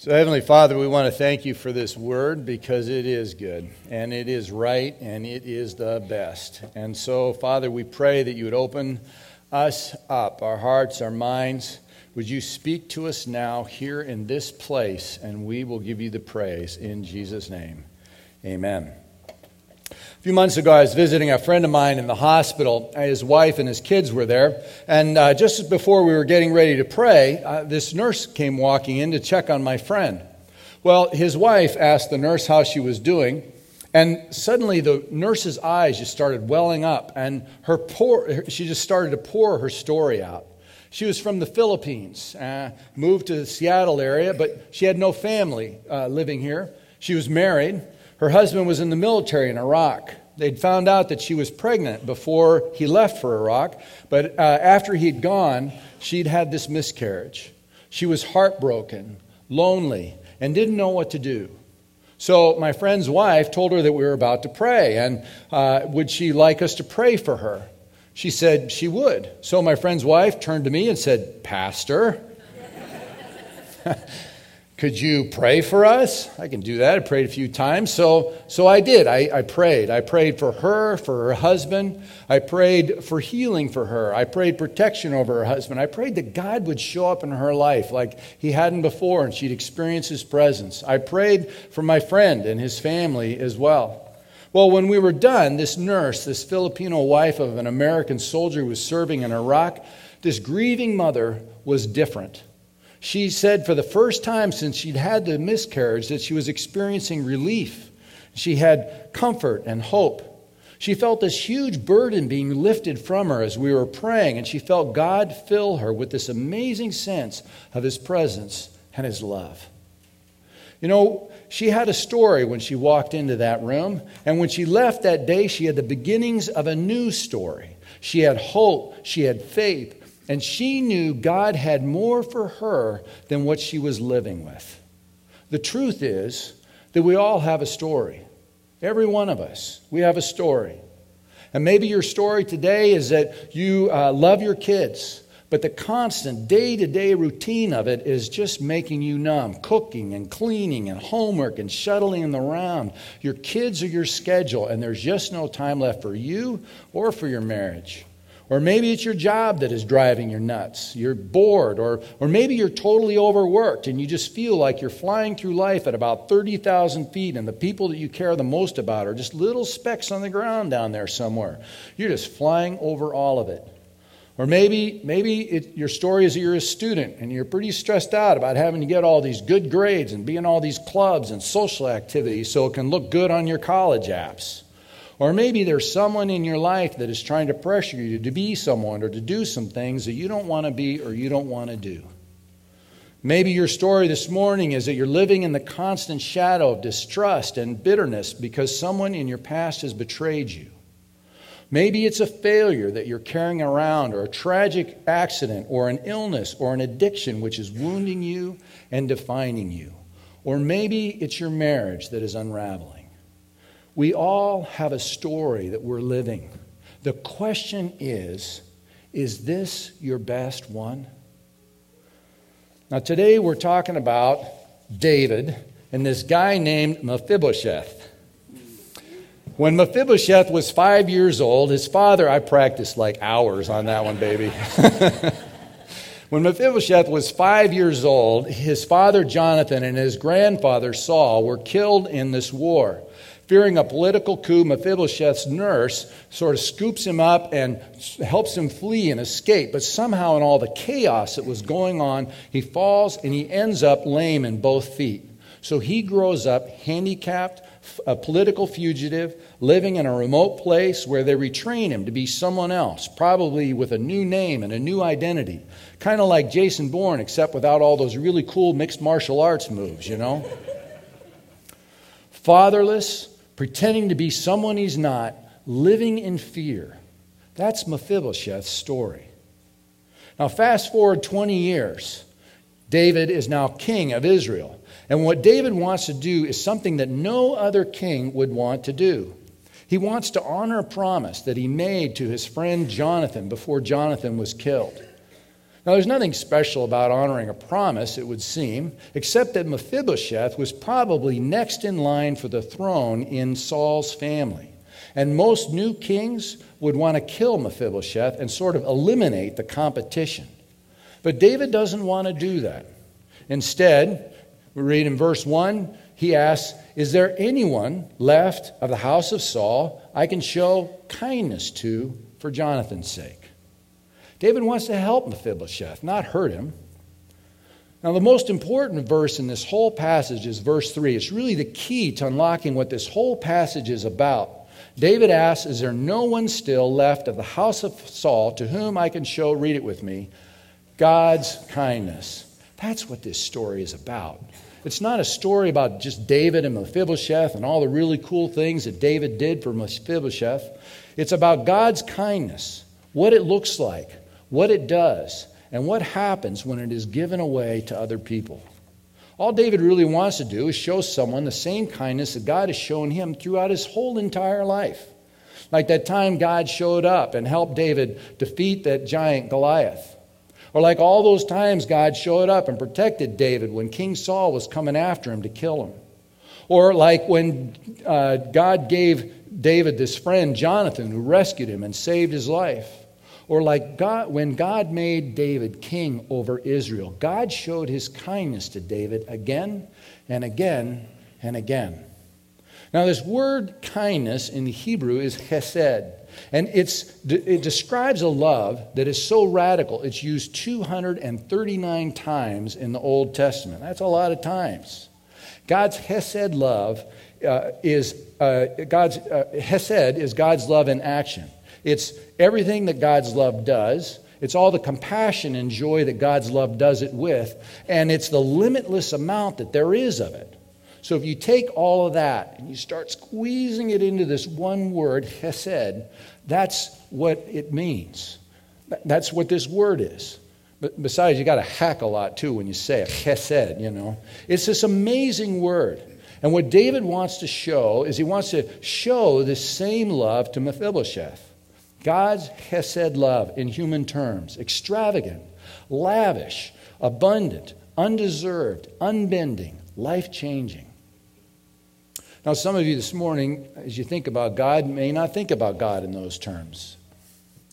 So, Heavenly Father, we want to thank you for this word because it is good, and it is right, and it is the best. And so, Father, we pray that you would open us up, our hearts, our minds. Would you speak to us now here in this place, and we will give you the praise in Jesus' name. Amen. A few months ago, I was visiting a friend of mine in the hospital. His wife and his kids were there. And just before we were getting ready to pray, this nurse came walking in to check on my friend. Well, his wife asked the nurse how she was doing. And suddenly, the nurse's eyes just started welling up. And she just started to pour her story out. She was from the Philippines, moved to the Seattle area, but she had no family living here. She was married. Her husband was in the military in Iraq. They'd found out that she was pregnant before he left for Iraq, but after he'd gone, she'd had this miscarriage. She was heartbroken, lonely, and didn't know what to do. So my friend's wife told her that we were about to pray, and would she like us to pray for her? She said she would. So my friend's wife turned to me and said, "Pastor, could you pray for us?" I can do that. I prayed a few times. So I did. I prayed. I prayed for her husband. I prayed for healing for her. I prayed protection over her husband. I prayed that God would show up in her life like he hadn't before and she'd experience his presence. I prayed for my friend and his family as well. Well, when we were done, this nurse, this Filipino wife of an American soldier who was serving in Iraq, this grieving mother was different. She said for the first time since she'd had the miscarriage that she was experiencing relief. She had comfort and hope. She felt this huge burden being lifted from her as we were praying, and she felt God fill her with this amazing sense of his presence and his love. You know, she had a story when she walked into that room, and when she left that day, she had the beginnings of a new story. She had hope, she had faith, and she knew God had more for her than what she was living with. The truth is that we all have a story. Every one of us, we have a story. And maybe your story today is that you love your kids, but the constant day-to-day routine of it is just making you numb. Cooking and cleaning and homework and shuttling them around. Your kids are your schedule, and there's just no time left for you or for your marriage. Or maybe it's your job that is driving you nuts. You're bored, or maybe you're totally overworked and you just feel like you're flying through life at about 30,000 feet and the people that you care the most about are just little specks on the ground down there somewhere. You're just flying over all of it. Or maybe your story is that you're a student and you're pretty stressed out about having to get all these good grades and be in all these clubs and social activities so it can look good on your college apps. Or maybe there's someone in your life that is trying to pressure you to be someone or to do some things that you don't want to be or you don't want to do. Maybe your story this morning is that you're living in the constant shadow of distrust and bitterness because someone in your past has betrayed you. Maybe it's a failure that you're carrying around or a tragic accident or an illness or an addiction which is wounding you and defining you. Or maybe it's your marriage that is unraveling. We all have a story that we're living. The question is this your best one? Now today we're talking about David and this guy named Mephibosheth. When Mephibosheth was 5 years old, his father, I practiced like hours on that one, baby. When Mephibosheth was 5 years old, his father Jonathan and his grandfather Saul were killed in this war. Fearing a political coup, Mephibosheth's nurse sort of scoops him up and helps him flee and escape. But somehow in all the chaos that was going on, he falls and he ends up lame in both feet. So he grows up handicapped, a political fugitive, living in a remote place where they retrain him to be someone else, probably with a new name and a new identity. Kind of like Jason Bourne, except without all those really cool mixed martial arts moves, you know? Fatherless, pretending to be someone he's not, living in fear. That's Mephibosheth's story. Now fast forward 20 years. David is now king of Israel. And what David wants to do is something that no other king would want to do. He wants to honor a promise that he made to his friend Jonathan before Jonathan was killed. Now, there's nothing special about honoring a promise, it would seem, except that Mephibosheth was probably next in line for the throne in Saul's family. And most new kings would want to kill Mephibosheth and sort of eliminate the competition. But David doesn't want to do that. Instead, we read in verse 1, he asks, "Is there anyone left of the house of Saul I can show kindness to for Jonathan's sake?" David wants to help Mephibosheth, not hurt him. Now, the most important verse in this whole passage is verse 3. It's really the key to unlocking what this whole passage is about. David asks, "Is there no one still left of the house of Saul to whom I can show," read it with me, "God's kindness?" That's what this story is about. It's not a story about just David and Mephibosheth and all the really cool things that David did for Mephibosheth. It's about God's kindness, what it looks like, what it does, and what happens when it is given away to other people. All David really wants to do is show someone the same kindness that God has shown him throughout his whole entire life. Like that time God showed up and helped David defeat that giant Goliath. Or like all those times God showed up and protected David when King Saul was coming after him to kill him. Or like when God gave David this friend, Jonathan, who rescued him and saved his life. Or like when God made David king over Israel, God showed his kindness to David again and again and again. Now, this word kindness in the Hebrew is chesed, and it describes a love that is so radical it's used 239 times in the Old Testament. That's a lot of times. God's chesed love is God's love in action. It's everything that God's love does. It's all the compassion and joy that God's love does it with, and it's the limitless amount that there is of it. So if you take all of that and you start squeezing it into this one word, chesed, that's what it means. That's what this word is. But besides, you got to hack a lot, too, when you say it, chesed, you know. It's this amazing word. And what David wants to show is he wants to show this same love to Mephibosheth. God's chesed love in human terms, extravagant, lavish, abundant, undeserved, unbending, life-changing. Now, some of you this morning, as you think about God, may not think about God in those terms.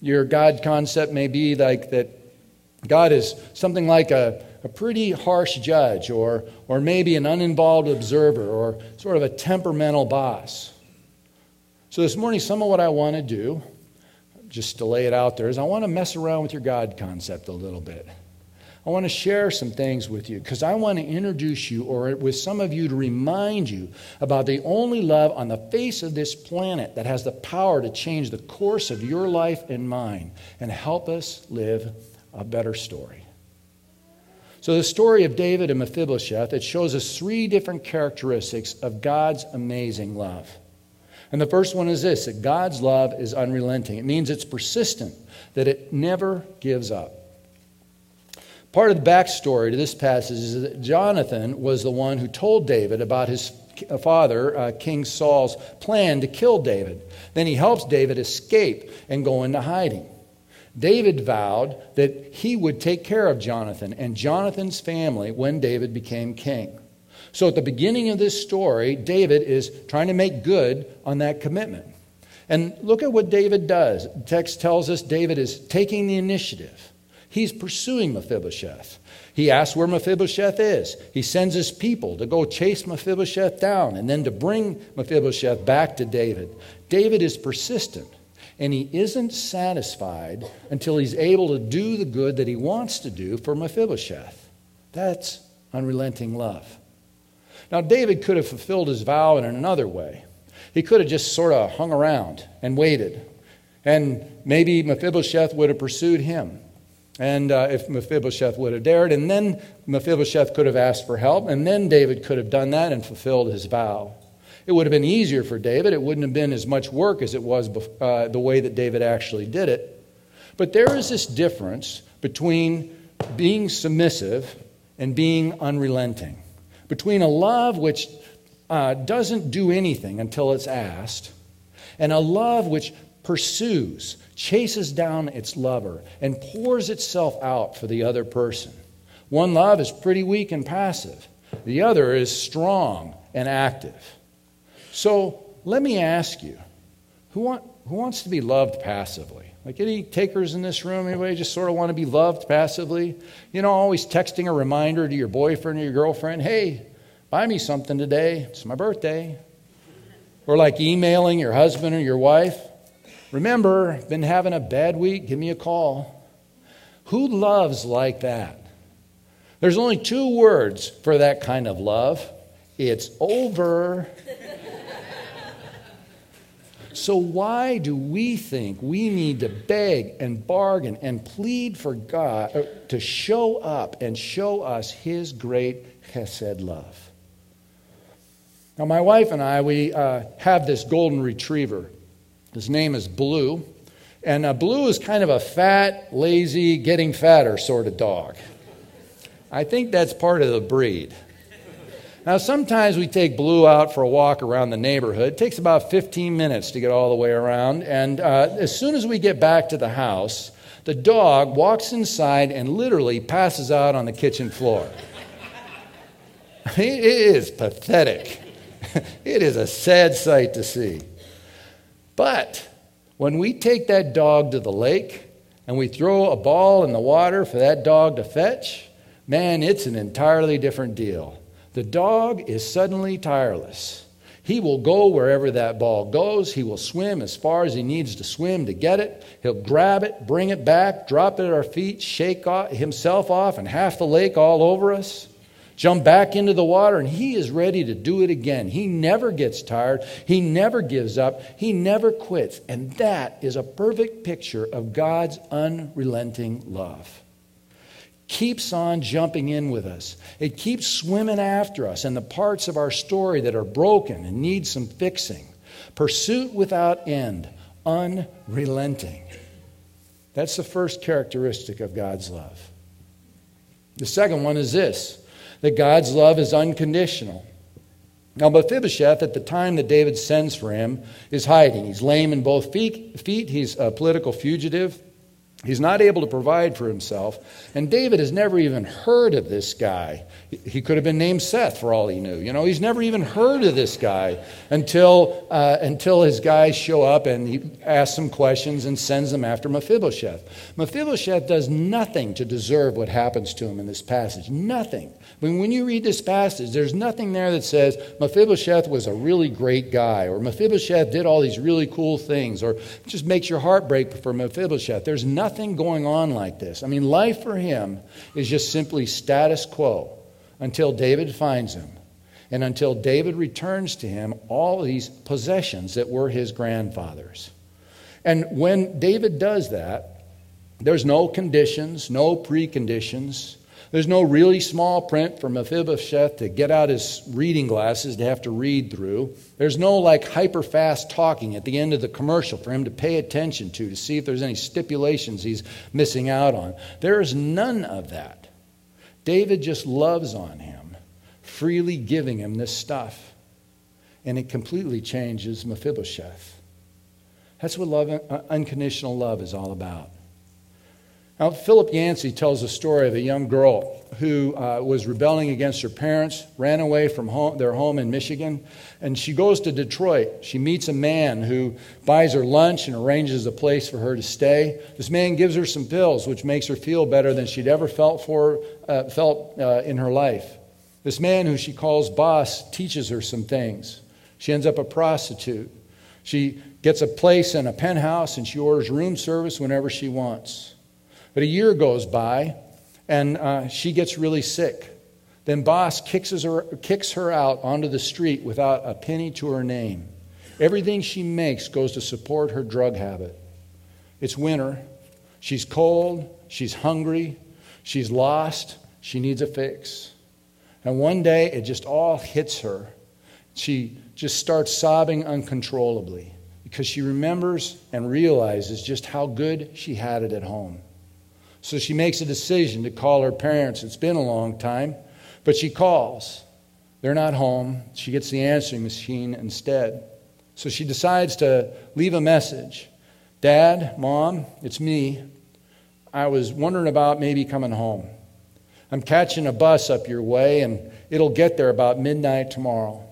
Your God concept may be like that God is something like a pretty harsh judge or maybe an uninvolved observer or sort of a temperamental boss. So this morning, some of what I want to do, just to lay it out there, is I want to mess around with your God concept a little bit. I want to share some things with you because I want to introduce you, or with some of you, to remind you about the only love on the face of this planet that has the power to change the course of your life and mine and help us live a better story. So the story of David and Mephibosheth, it shows us three different characteristics of God's amazing love. And the first one is this, that God's love is unrelenting. It means it's persistent, that it never gives up. Part of the backstory to this passage is that Jonathan was the one who told David about his father, King Saul's plan to kill David. Then he helps David escape and go into hiding. David vowed that he would take care of Jonathan and Jonathan's family when David became king. So at the beginning of this story, David is trying to make good on that commitment. And look at what David does. The text tells us David is taking the initiative. He's pursuing Mephibosheth. He asks where Mephibosheth is. He sends his people to go chase Mephibosheth down and then to bring Mephibosheth back to David. David is persistent, and he isn't satisfied until he's able to do the good that he wants to do for Mephibosheth. That's unrelenting love. Now, David could have fulfilled his vow in another way. He could have just sort of hung around and waited, and maybe Mephibosheth would have pursued him. And if Mephibosheth would have dared, and then Mephibosheth could have asked for help, and then David could have done that and fulfilled his vow. It would have been easier for David. It wouldn't have been as much work as it was the way that David actually did it. But there is this difference between being submissive and being unrelenting, between a love which doesn't do anything until it's asked, and a love which pursues, chases down its lover, and pours itself out for the other person. One love is pretty weak and passive. The other is strong and active. So let me ask you, who wants to be loved passively? Like, any takers in this room? Anybody just sort of want to be loved passively? You know, always texting a reminder to your boyfriend or your girlfriend, hey, buy me something today, it's my birthday. Or like emailing your husband or your wife, remember, been having a bad week, give me a call. Who loves like that? There's only two words for that kind of love. It's over. So why do we think we need to beg and bargain and plead for God to show up and show us his great chesed love? Now, my wife and I, we have this golden retriever. His name is Blue. And Blue is kind of a fat, lazy, getting fatter sort of dog. I think that's part of the breed. Now, sometimes we take Blue out for a walk around the neighborhood. It takes about 15 minutes to get all the way around. And as soon as we get back to the house, the dog walks inside and literally passes out on the kitchen floor. It is pathetic. It is a sad sight to see. But when we take that dog to the lake and we throw a ball in the water for that dog to fetch, man, it's an entirely different deal. The dog is suddenly tireless. He will go wherever that ball goes. He will swim as far as he needs to swim to get it. He'll grab it, bring it back, drop it at our feet, shake himself off and half the lake all over us. Jump back into the water, and he is ready to do it again. He never gets tired. He never gives up. He never quits. And that is a perfect picture of God's unrelenting love. Keeps on jumping in with us. It keeps swimming after us and the parts of our story that are broken and need some fixing. Pursuit without end, unrelenting. That's the first characteristic of God's love. The second one is this: that God's love is unconditional. Now, Mephibosheth, at the time that David sends for him, is hiding. He's lame in both feet. He's a political fugitive. He's not able to provide for himself. And David has never even heard of this guy. He could have been named Seth for all he knew. You know, he's never even heard of this guy until his guys show up and he asks some questions and sends them after Mephibosheth. Mephibosheth does nothing to deserve what happens to him in this passage. Nothing. I mean, when you read this passage, there's nothing there that says Mephibosheth was a really great guy, or Mephibosheth did all these really cool things, or just makes your heart break for Mephibosheth. There's nothing going on like this. I mean, life for him is just simply status quo until David finds him. And until David returns to him all these possessions that were his grandfather's. And when David does that, there's no conditions, no preconditions. There's no really small print for Mephibosheth to get out his reading glasses to have to read through. There's no like hyper-fast talking at the end of the commercial for him to pay attention to see if there's any stipulations he's missing out on. There is none of that. David just loves on him, freely giving him this stuff. And it completely changes Mephibosheth. That's what love, unconditional love is all about. Now, Philip Yancey tells the story of a young girl who was rebelling against her parents, ran away from their home in Michigan, and she goes to Detroit. She meets a man who buys her lunch and arranges a place for her to stay. This man gives her some pills, which makes her feel better than she'd ever felt in her life. This man, who she calls boss, teaches her some things. She ends up a prostitute. She gets a place in a penthouse, and she orders room service whenever she wants. But a year goes by, and she gets really sick. Then boss kicks her out onto the street without a penny to her name. Everything she makes goes to support her drug habit. It's winter. She's cold. She's hungry. She's lost. She needs a fix. And one day, it just all hits her. She just starts sobbing uncontrollably because she remembers and realizes just how good she had it at home. So she makes a decision to call her parents. It's been a long time, but she calls. They're not home. She gets the answering machine instead. So she decides to leave a message. Dad, Mom, it's me. I was wondering about maybe coming home. I'm catching a bus up your way, and it'll get there about midnight tomorrow.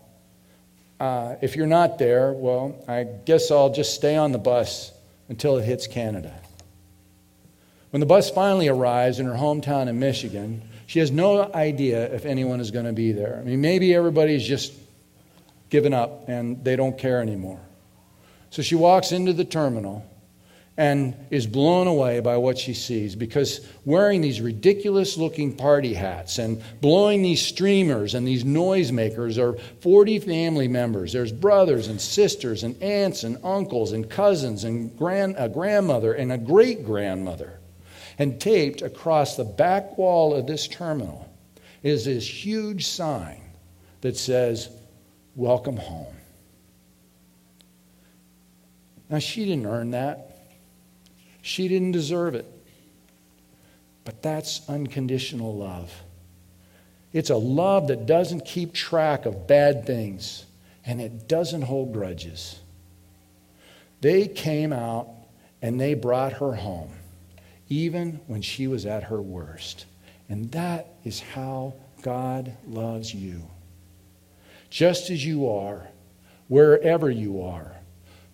If you're not there, well, I guess I'll just stay on the bus until it hits Canada. When the bus finally arrives in her hometown in Michigan, she has no idea if anyone is going to be there. I mean, maybe everybody's just given up and they don't care anymore. So she walks into the terminal and is blown away by what she sees, because wearing these ridiculous-looking party hats and blowing these streamers and these noisemakers are 40 family members. There's brothers and sisters and aunts and uncles and cousins and a grandmother and a great-grandmother. And taped across the back wall of this terminal is this huge sign that says, "Welcome home." Now, she didn't earn that. She didn't deserve it. But that's unconditional love. It's a love that doesn't keep track of bad things, and it doesn't hold grudges. They came out and they brought her home, even when she was at her worst. And that is how God loves you. Just as you are, wherever you are,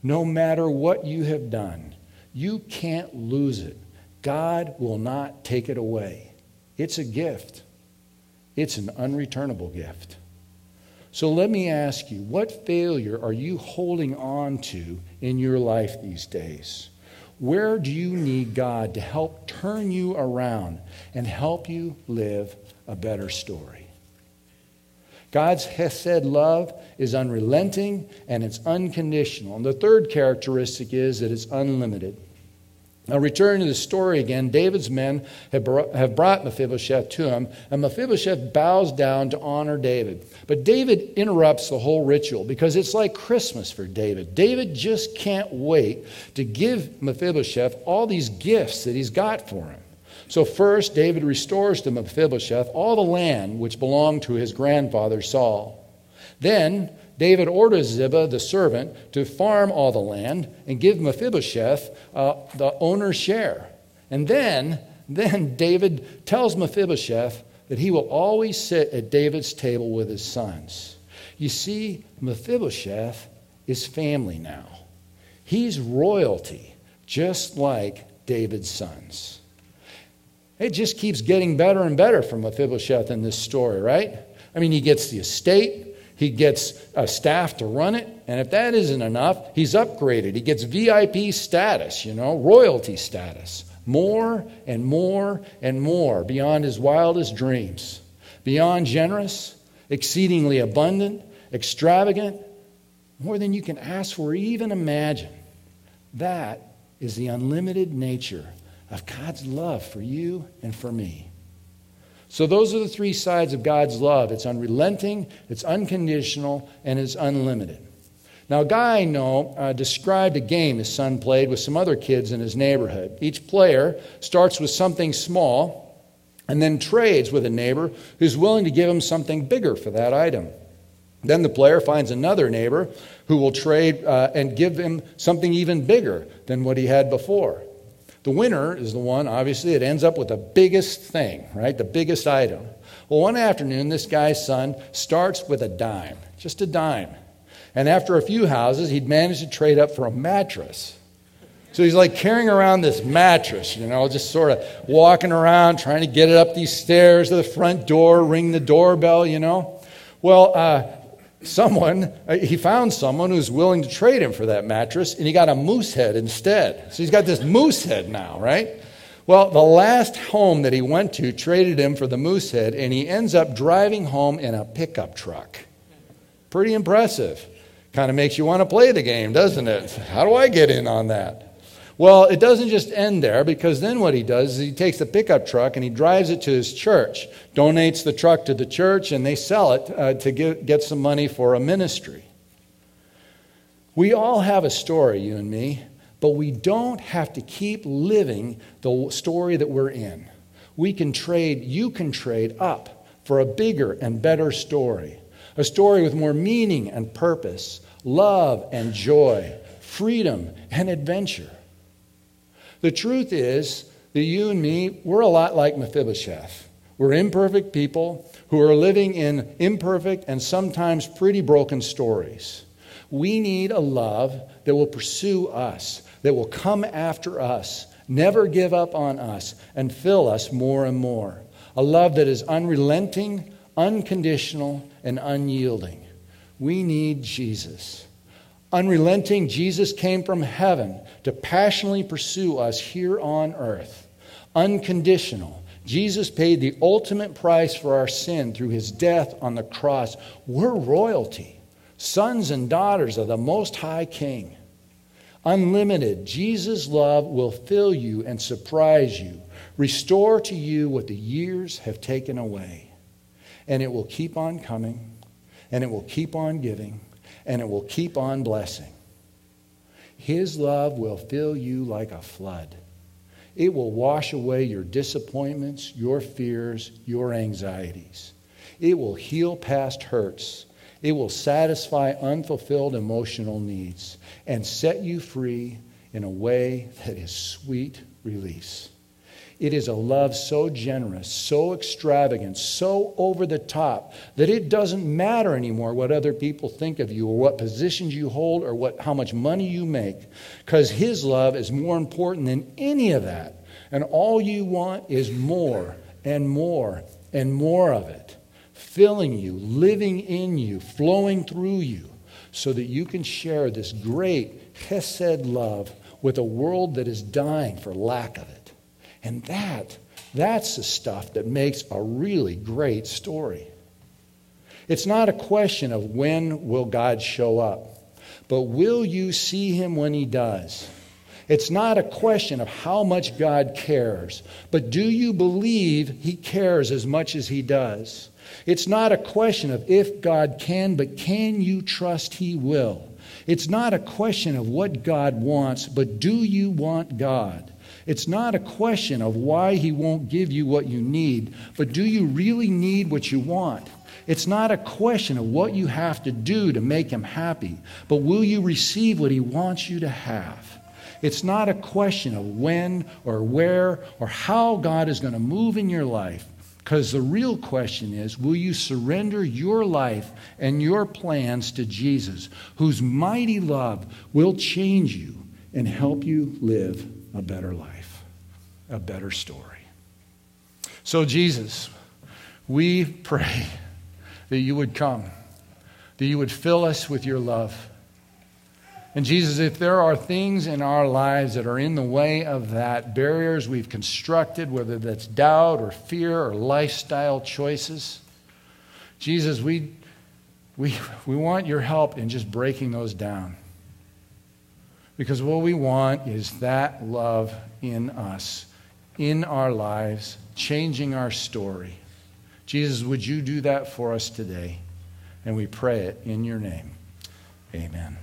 no matter what you have done, you can't lose it. God will not take it away. It's a gift. It's an unreturnable gift. So let me ask you, what failure are you holding on to in your life these days? Where do you need God to help turn you around and help you live a better story? God's chesed love is unrelenting and it's unconditional. And the third characteristic is that it's unlimited. Now, returning to the story again, David's men have brought Mephibosheth to him, and Mephibosheth bows down to honor David. But David interrupts the whole ritual because it's like Christmas for David. David just can't wait to give Mephibosheth all these gifts that he's got for him. So first, David restores to Mephibosheth all the land which belonged to his grandfather Saul. Then David orders Ziba, the servant, to farm all the land and give Mephibosheth the owner's share. And then David tells Mephibosheth that he will always sit at David's table with his sons. You see, Mephibosheth is family now. He's royalty, just like David's sons. It just keeps getting better and better for Mephibosheth in this story, right? I mean, he gets the estate, he gets a staff to run it, and if that isn't enough, he's upgraded. He gets VIP status, royalty status. More and more and more, beyond his wildest dreams. Beyond generous, exceedingly abundant, extravagant, more than you can ask for or even imagine. That is the unlimited nature of God's love for you and for me. So those are the three sides of God's love. It's unrelenting, it's unconditional, and it's unlimited. Now, a guy I know described a game his son played with some other kids in his neighborhood. Each player starts with something small and then trades with a neighbor who's willing to give him something bigger for that item. Then the player finds another neighbor who will trade and give him something even bigger than what he had before. The winner is the one, obviously, that ends up with the biggest thing, right? The biggest item. Well, one afternoon, this guy's son starts with a dime, just a dime. And after a few houses, he'd managed to trade up for a mattress. So he's like carrying around this mattress, just sort of walking around, trying to get it up these stairs to the front door, ring the doorbell, Well, he found someone who's willing to trade him for that mattress, and he got a moose head instead. So he's got this moose head now, right? Well, the last home that he went to traded him for the moose head, and he ends up driving home in a pickup truck. Pretty impressive. Kind of makes you want to play the game, doesn't it? How do I get in on that? Well, it doesn't just end there, because then what he does is he takes the pickup truck and he drives it to his church, donates the truck to the church, and they sell it to get some money for a ministry. We all have a story, you and me, but we don't have to keep living the story that we're in. You can trade up for a bigger and better story, a story with more meaning and purpose, love and joy, freedom and adventure. The truth is that you and me, we're a lot like Mephibosheth. We're imperfect people who are living in imperfect and sometimes pretty broken stories. We need a love that will pursue us, that will come after us, never give up on us, and fill us more and more. A love that is unrelenting, unconditional, and unyielding. We need Jesus. Unrelenting, Jesus came from heaven to passionately pursue us here on earth. Unconditional, Jesus paid the ultimate price for our sin through his death on the cross. We're royalty, sons and daughters of the Most High King. Unlimited, Jesus' love will fill you and surprise you, restore to you what the years have taken away. And it will keep on coming, and it will keep on giving, and it will keep on blessing. His love will fill you like a flood. It will wash away your disappointments, your fears, your anxieties. It will heal past hurts. It will satisfy unfulfilled emotional needs and set you free in a way that is sweet release. It is a love so generous, so extravagant, so over the top that it doesn't matter anymore what other people think of you or what positions you hold or how much money you make, because his love is more important than any of that. And all you want is more and more and more of it, filling you, living in you, flowing through you, so that you can share this great chesed love with a world that is dying for lack of it. And that's the stuff that makes a really great story. It's not a question of when will God show up, but will you see him when he does? It's not a question of how much God cares, but do you believe he cares as much as he does? It's not a question of if God can, but can you trust he will? It's not a question of what God wants, but do you want God? It's not a question of why he won't give you what you need, but do you really need what you want? It's not a question of what you have to do to make him happy, but will you receive what he wants you to have? It's not a question of when or where or how God is going to move in your life, because the real question is, will you surrender your life and your plans to Jesus, whose mighty love will change you and help you live a better life, a better story? So Jesus, we pray that you would come, that you would fill us with your love. And Jesus, if there are things in our lives that are in the way of that, barriers we've constructed, whether that's doubt or fear or lifestyle choices, Jesus, we want your help in just breaking those down. Because what we want is that love in us, in our lives, changing our story. Jesus, would you do that for us today? And we pray it in your name. Amen.